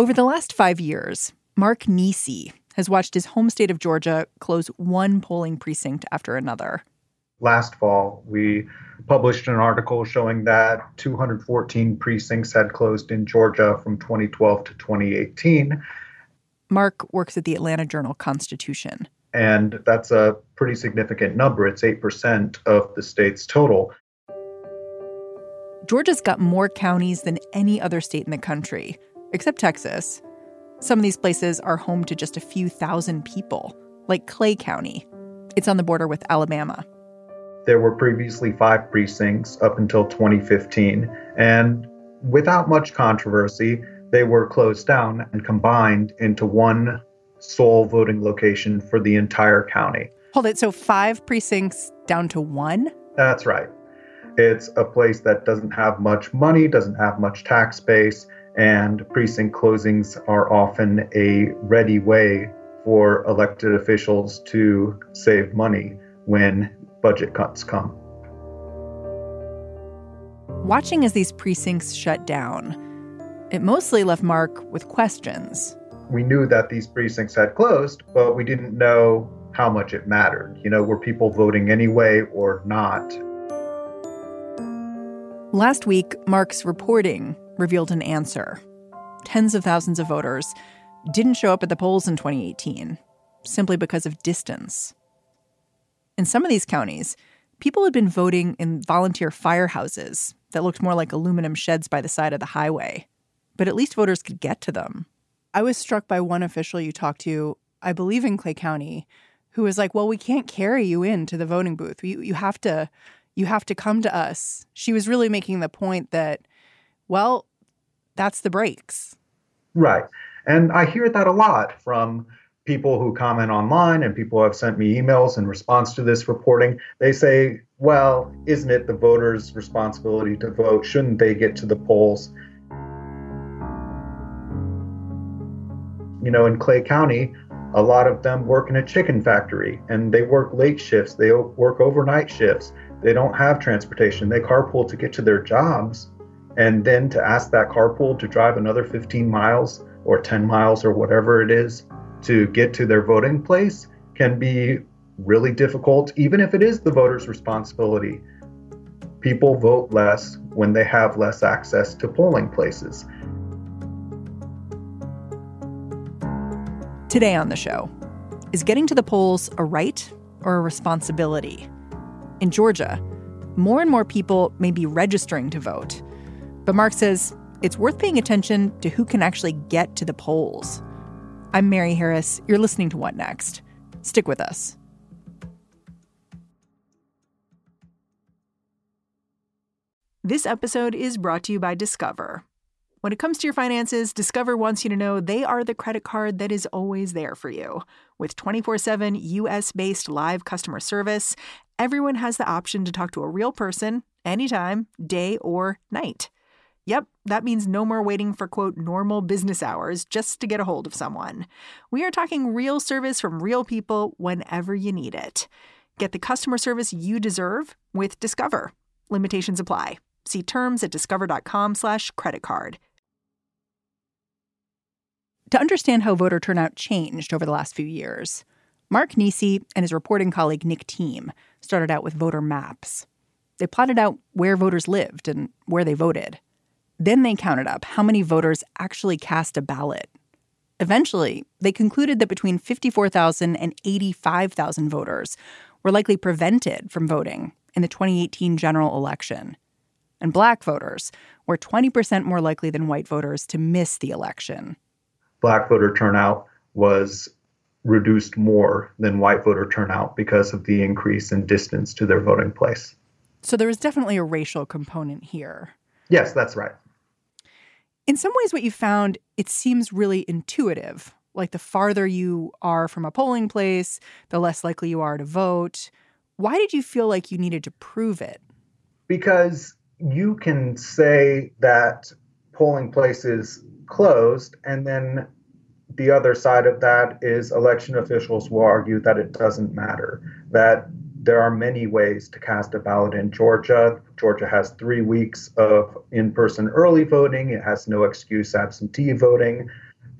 Over the last 5 years, Mark Niesse has watched his home state of Georgia close one polling precinct after another. Last fall, we published an article showing that 214 precincts had closed in Georgia from 2012 to 2018. Mark works at the Atlanta Journal-Constitution. And that's a pretty significant number. It's 8% of the state's total. Georgia's got more counties than any other state in the country, except Texas. Some of these places are home to just a few thousand people, like Clay County. It's on the border with Alabama. There were previously 5 precincts up until 2015, and without much controversy, they were closed down and combined into one sole voting location for the entire county. Hold it, so 5 precincts down to 1? That's right. It's a place that doesn't have much money, doesn't have much tax base, and precinct closings are often a ready way for elected officials to save money when budget cuts come. Watching as these precincts shut down, it mostly left Mark with questions. We knew that these precincts had closed, but we didn't know how much it mattered. You know, were people voting anyway or not? Last week, Mark's reporting revealed an answer. Tens of thousands of voters didn't show up at the polls in 2018, simply because of distance. In some of these counties, people had been voting in volunteer firehouses that looked more like aluminum sheds by the side of the highway. But at least voters could get to them. I was struck by one official you talked to, I believe in Clay County, who was like, well, we can't carry you into the voting booth. You have to come to us. She was really making the point that, well, that's the breaks. Right. And I hear that a lot from people who comment online and people who have sent me emails in response to this reporting. They say, well, isn't it the voters' responsibility to vote? Shouldn't they get to the polls? You know, in Clay County, a lot of them work in a chicken factory, and they work late shifts. They work overnight shifts. They don't have transportation. They carpool to get to their jobs. And then to ask that carpool to drive another 15 miles or 10 miles or whatever it is to get to their voting place can be really difficult, even if it is the voters' responsibility. People vote less when they have less access to polling places. Today on the show, is getting to the polls a right or a responsibility? In Georgia, more and more people may be registering to vote. But Mark says it's worth paying attention to who can actually get to the polls. I'm Mary Harris. You're listening to What Next? Stick with us. This episode is brought to you by Discover. When it comes to your finances, Discover wants you to know they are the credit card that is always there for you. With 24/7 U.S.-based live customer service, everyone has the option to talk to a real person anytime, day or night. Yep, that means no more waiting for, quote, normal business hours just to get a hold of someone. We are talking real service from real people whenever you need it. Get the customer service you deserve with Discover. Limitations apply. See terms at discover.com/creditcard. To understand how voter turnout changed over the last few years, Mark Niesse and his reporting colleague Nick Thieme started out with voter maps. They plotted out where voters lived and where they voted. Then they counted up how many voters actually cast a ballot. Eventually, they concluded that between 54,000 and 85,000 voters were likely prevented from voting in the 2018 general election. And Black voters were 20% more likely than white voters to miss the election. Black voter turnout was reduced more than white voter turnout because of the increase in distance to their voting place. So there was definitely a racial component here. Yes, that's right. In some ways, what you found, it seems really intuitive. Like the farther you are from a polling place, the less likely you are to vote. Why did you feel like you needed to prove it? Because you can say that polling places closed, and then the other side of that is election officials will argue that it doesn't matter, that there are many ways to cast a ballot in Georgia. Georgia has 3 weeks of in-person early voting. It has no excuse absentee voting.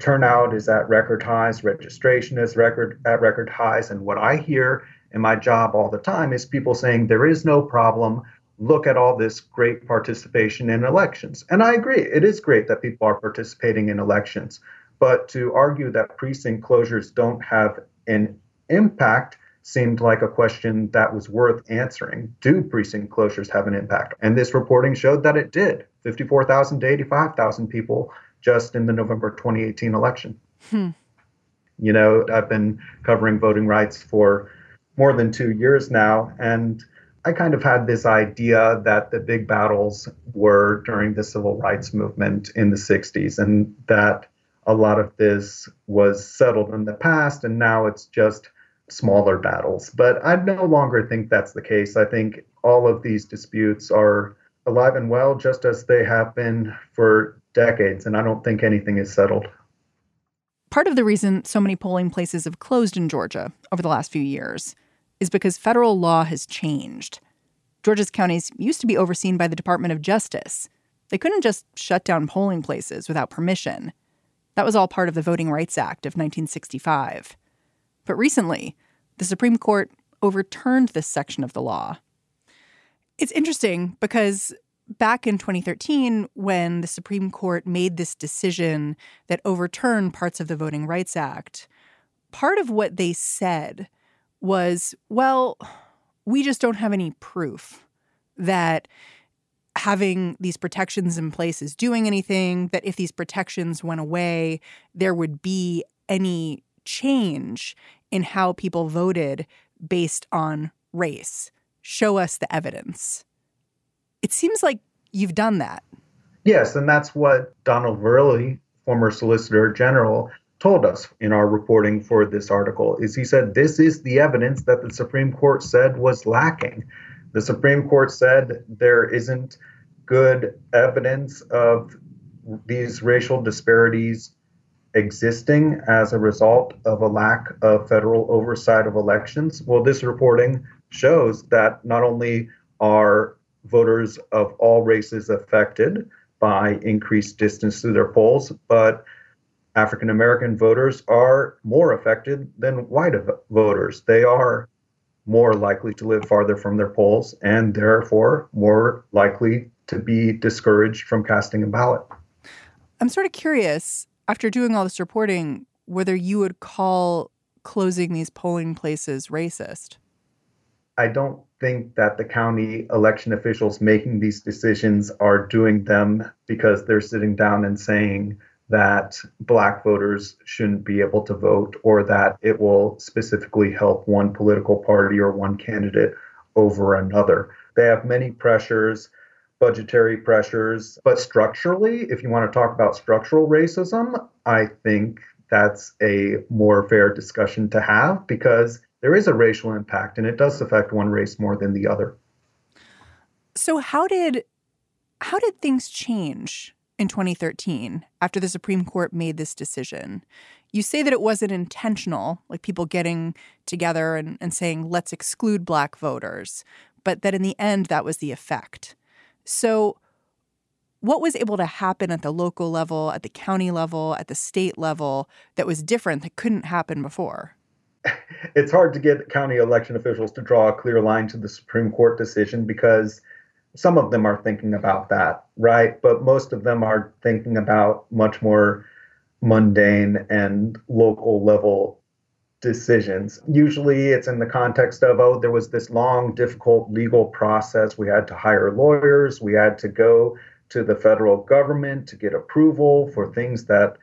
turnout is at record highs, registration is at record highs. And what I hear in my job all the time is people saying there is no problem. Look at all this great participation in elections. And I agree, it is great that people are participating in elections. But to argue that precinct closures don't have an impact seemed like a question that was worth answering. Do precinct closures have an impact? And this reporting showed that it did. 54,000 to 85,000 people just in the November 2018 election. You know, I've been covering voting rights for more than 2 years now, and I kind of had this idea that the big battles were during the civil rights movement in the 60s, and that a lot of this was settled in the past, and now it's just smaller battles. But I no longer think that's the case. I think all of these disputes are alive and well, just as they have been for decades, and I don't think anything is settled. Part of the reason so many polling places have closed in Georgia over the last few years is because federal law has changed. Georgia's counties used to be overseen by the Department of Justice. They couldn't just shut down polling places without permission. That was all part of the Voting Rights Act of 1965. But recently, the Supreme Court overturned this section of the law. It's interesting because back in 2013, when the Supreme Court made this decision that overturned parts of the Voting Rights Act, part of what they said was, well, we just don't have any proof that having these protections in place is doing anything, that if these protections went away, there would be any change in how people voted based on race. Show us the evidence. It seems like you've done that. Yes, and that's what Donald Verrilli, former Solicitor General, told us in our reporting for this article, is he said, this is the evidence that the Supreme Court said was lacking. The Supreme Court said there isn't good evidence of these racial disparities existing as a result of a lack of federal oversight of elections. Well, this reporting shows that not only are voters of all races affected by increased distance to their polls, but African-American voters are more affected than white voters. They are more likely to live farther from their polls and therefore more likely to be discouraged from casting a ballot. I'm sort of curious, after doing all this reporting, whether you would call closing these polling places racist. I don't think that the county election officials making these decisions are doing them because they're sitting down and saying that Black voters shouldn't be able to vote or that it will specifically help one political party or one candidate over another. They have many pressures, budgetary pressures, but structurally, if you want to talk about structural racism, I think that's a more fair discussion to have because there is a racial impact and it does affect one race more than the other. So how did things change in 2013, after the Supreme Court made this decision? You say that it wasn't intentional, like people getting together and saying, let's exclude Black voters, but that in the end, that was the effect. So what was able to happen at the local level, at the county level, at the state level that was different that couldn't happen before? It's hard to get county election officials to draw a clear line to the Supreme Court decision because some of them are thinking about that, right? But most of them are thinking about much more mundane and local level decisions. Usually it's in the context of, oh, there was this long, difficult legal process. We had to hire lawyers. We had to go to the federal government to get approval for things that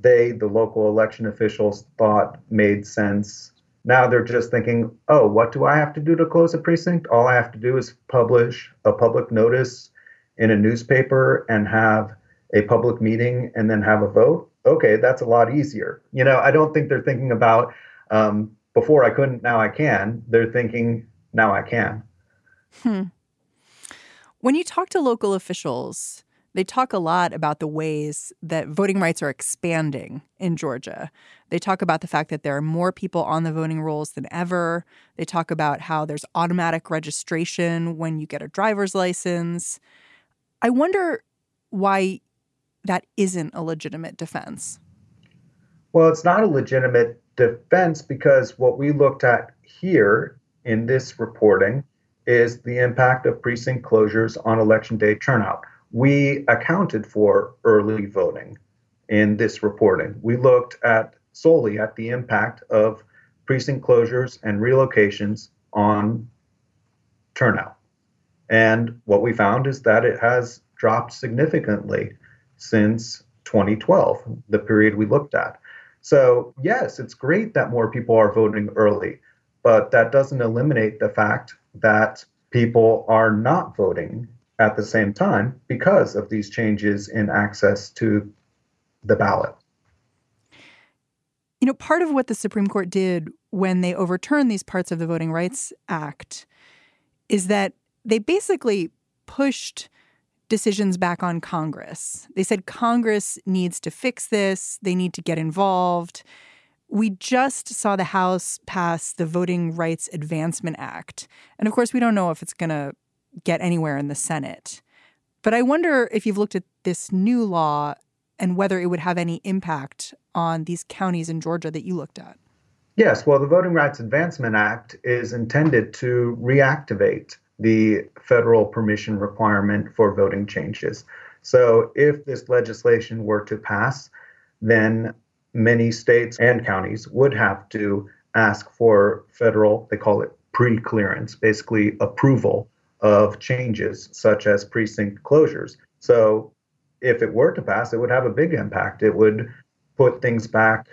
they, the local election officials, thought made sense. Now they're just thinking, oh, what do I have to do to close a precinct? All I have to do is publish a public notice in a newspaper and have a public meeting and then have a vote. Okay, that's a lot easier. You know, I don't think they're thinking about before I couldn't, now I can. They're thinking, now I can. When you talk to local officials, they talk a lot about the ways that voting rights are expanding in Georgia. They talk about the fact that there are more people on the voting rolls than ever. They talk about how there's automatic registration when you get a driver's license. I wonder why that isn't a legitimate defense. Well, it's not a legitimate defense because what we looked at here in this reporting is the impact of precinct closures on election day turnout. We accounted for early voting in this reporting. We looked at solely at the impact of precinct closures and relocations on turnout. And what we found is that it has dropped significantly since 2012, the period we looked at. So yes, it's great that more people are voting early, but that doesn't eliminate the fact that people are not voting at the same time because of these changes in access to the ballot. You know, part of what the Supreme Court did when they overturned these parts of the Voting Rights Act is that they basically pushed decisions back on Congress. They said Congress needs to fix this. They need to get involved. We just saw the House pass the Voting Rights Advancement Act. And of course, we don't know if it's going to get anywhere in the Senate. But I wonder if you've looked at this new law and whether it would have any impact on these counties in Georgia that you looked at. Yes. Well, the Voting Rights Advancement Act is intended to reactivate the federal permission requirement for voting changes. So if this legislation were to pass, then many states and counties would have to ask for federal, they call it pre-clearance, basically approval of changes such as precinct closures. So if it were to pass, it would have a big impact. It would put things back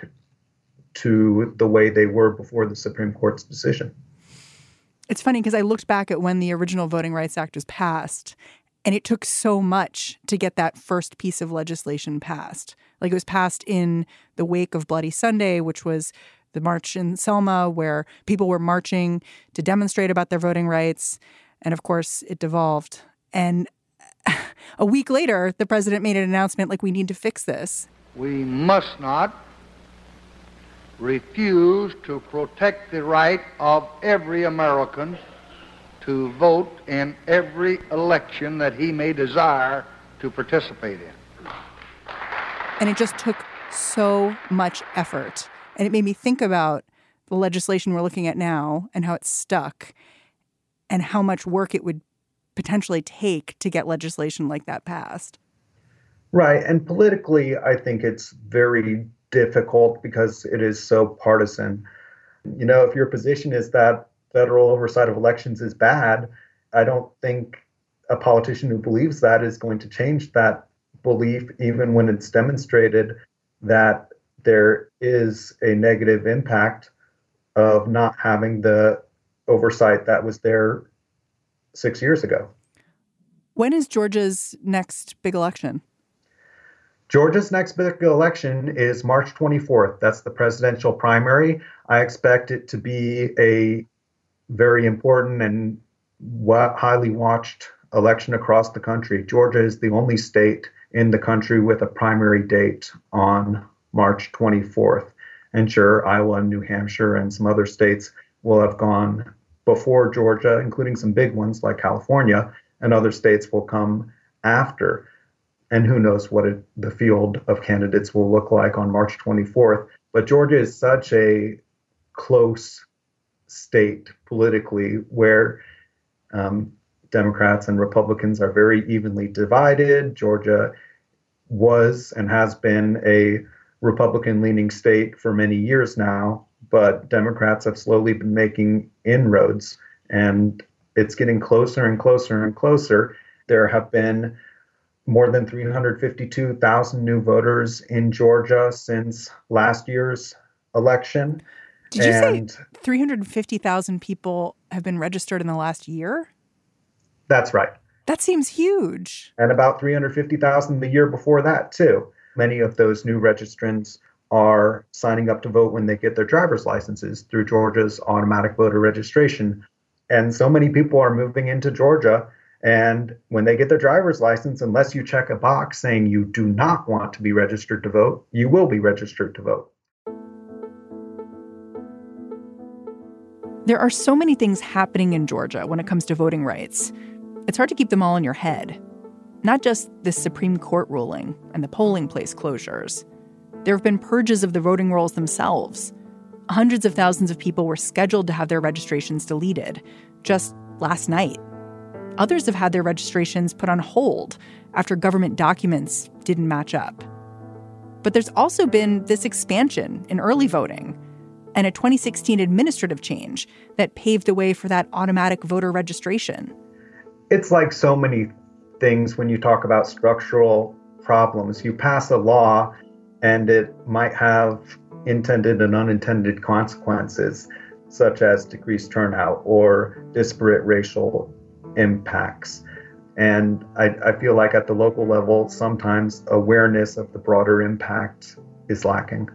to the way they were before the Supreme Court's decision. It's funny because I looked back at when the original Voting Rights Act was passed, and it took so much to get that first piece of legislation passed. Like, it was passed in the wake of Bloody Sunday, which was the march in Selma where people were marching to demonstrate about their voting rights. And of course, it devolved. And a week later, the president made an announcement like, we need to fix this. We must not refuse to protect the right of every American to vote in every election that he may desire to participate in. And it just took so much effort. And it made me think about the legislation we're looking at now and how it's stuck and how much work it would potentially take to get legislation like that passed. Right. And politically, I think it's very difficult because it is so partisan. You know, if your position is that federal oversight of elections is bad, I don't think a politician who believes that is going to change that belief, even when it's demonstrated that there is a negative impact of not having the oversight that was there 6 years ago. When is Georgia's next big election? Georgia's next big election is March 24th. That's the presidential primary. I expect it to be a very important and highly watched election across the country. Georgia is the only state in the country with a primary date on March 24th. And sure, Iowa and New Hampshire and some other states will have gone before Georgia, including some big ones like California, and other states will come after. And who knows what the field of candidates will look like on March 24th. But Georgia is such a close state politically where Democrats and Republicans are very evenly divided. Georgia was and has been a Republican-leaning state for many years now, but Democrats have slowly been making inroads, and it's getting closer and closer and closer. There have been more than 352,000 new voters in Georgia since last year's election. Did you say 350,000 people have been registered in the last year? That's right. That seems huge. And about 350,000 the year before that, too. Many of those new registrants are signing up to vote when they get their driver's licenses through Georgia's automatic voter registration. And so many people are moving into Georgia. And when they get their driver's license, unless you check a box saying you do not want to be registered to vote, you will be registered to vote. There are so many things happening in Georgia when it comes to voting rights. It's hard to keep them all in your head. Not just the Supreme Court ruling and the polling place closures, There have been purges of the voting rolls themselves. Hundreds of thousands of people were scheduled to have their registrations deleted just last night. Others have had their registrations put on hold after government documents didn't match up. But there's also been this expansion in early voting and a 2016 administrative change that paved the way for that automatic voter registration. It's like so many things when you talk about structural problems. You pass a law and it might have intended and unintended consequences, such as decreased turnout or disparate racial impacts. And I feel like at the local level, sometimes awareness of the broader impact is lacking.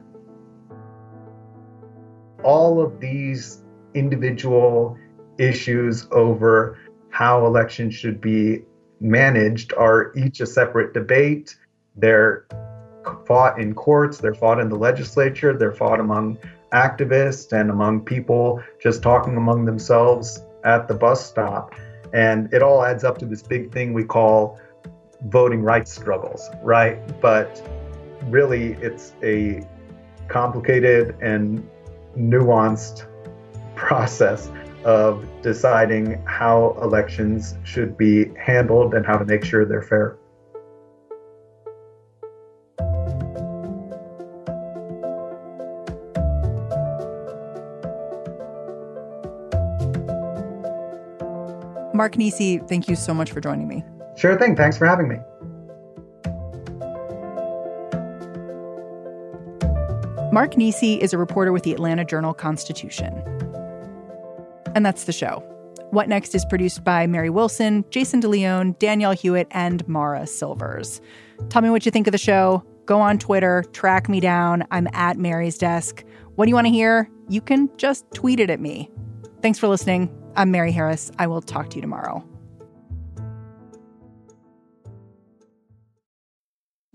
All of these individual issues over how elections should be managed are each a separate debate. They're fought in courts, they're fought in the legislature, they're fought among activists and among people just talking among themselves at the bus stop. And it all adds up to this big thing we call voting rights struggles, right? But really, it's a complicated and nuanced process of deciding how elections should be handled and how to make sure they're fair. Mark Niesse, thank you so much for joining me. Sure thing. Thanks for having me. Mark Niesse is a reporter with the Atlanta Journal-Constitution. And that's the show. What Next is produced by Mary Wilson, Jason DeLeon, Danielle Hewitt, and Mara Silvers. Tell me what you think of the show. Go on Twitter. Track me down. I'm at Mary's Desk. What do you want to hear? You can just tweet it at me. Thanks for listening. I'm Mary Harris. I will talk to you tomorrow.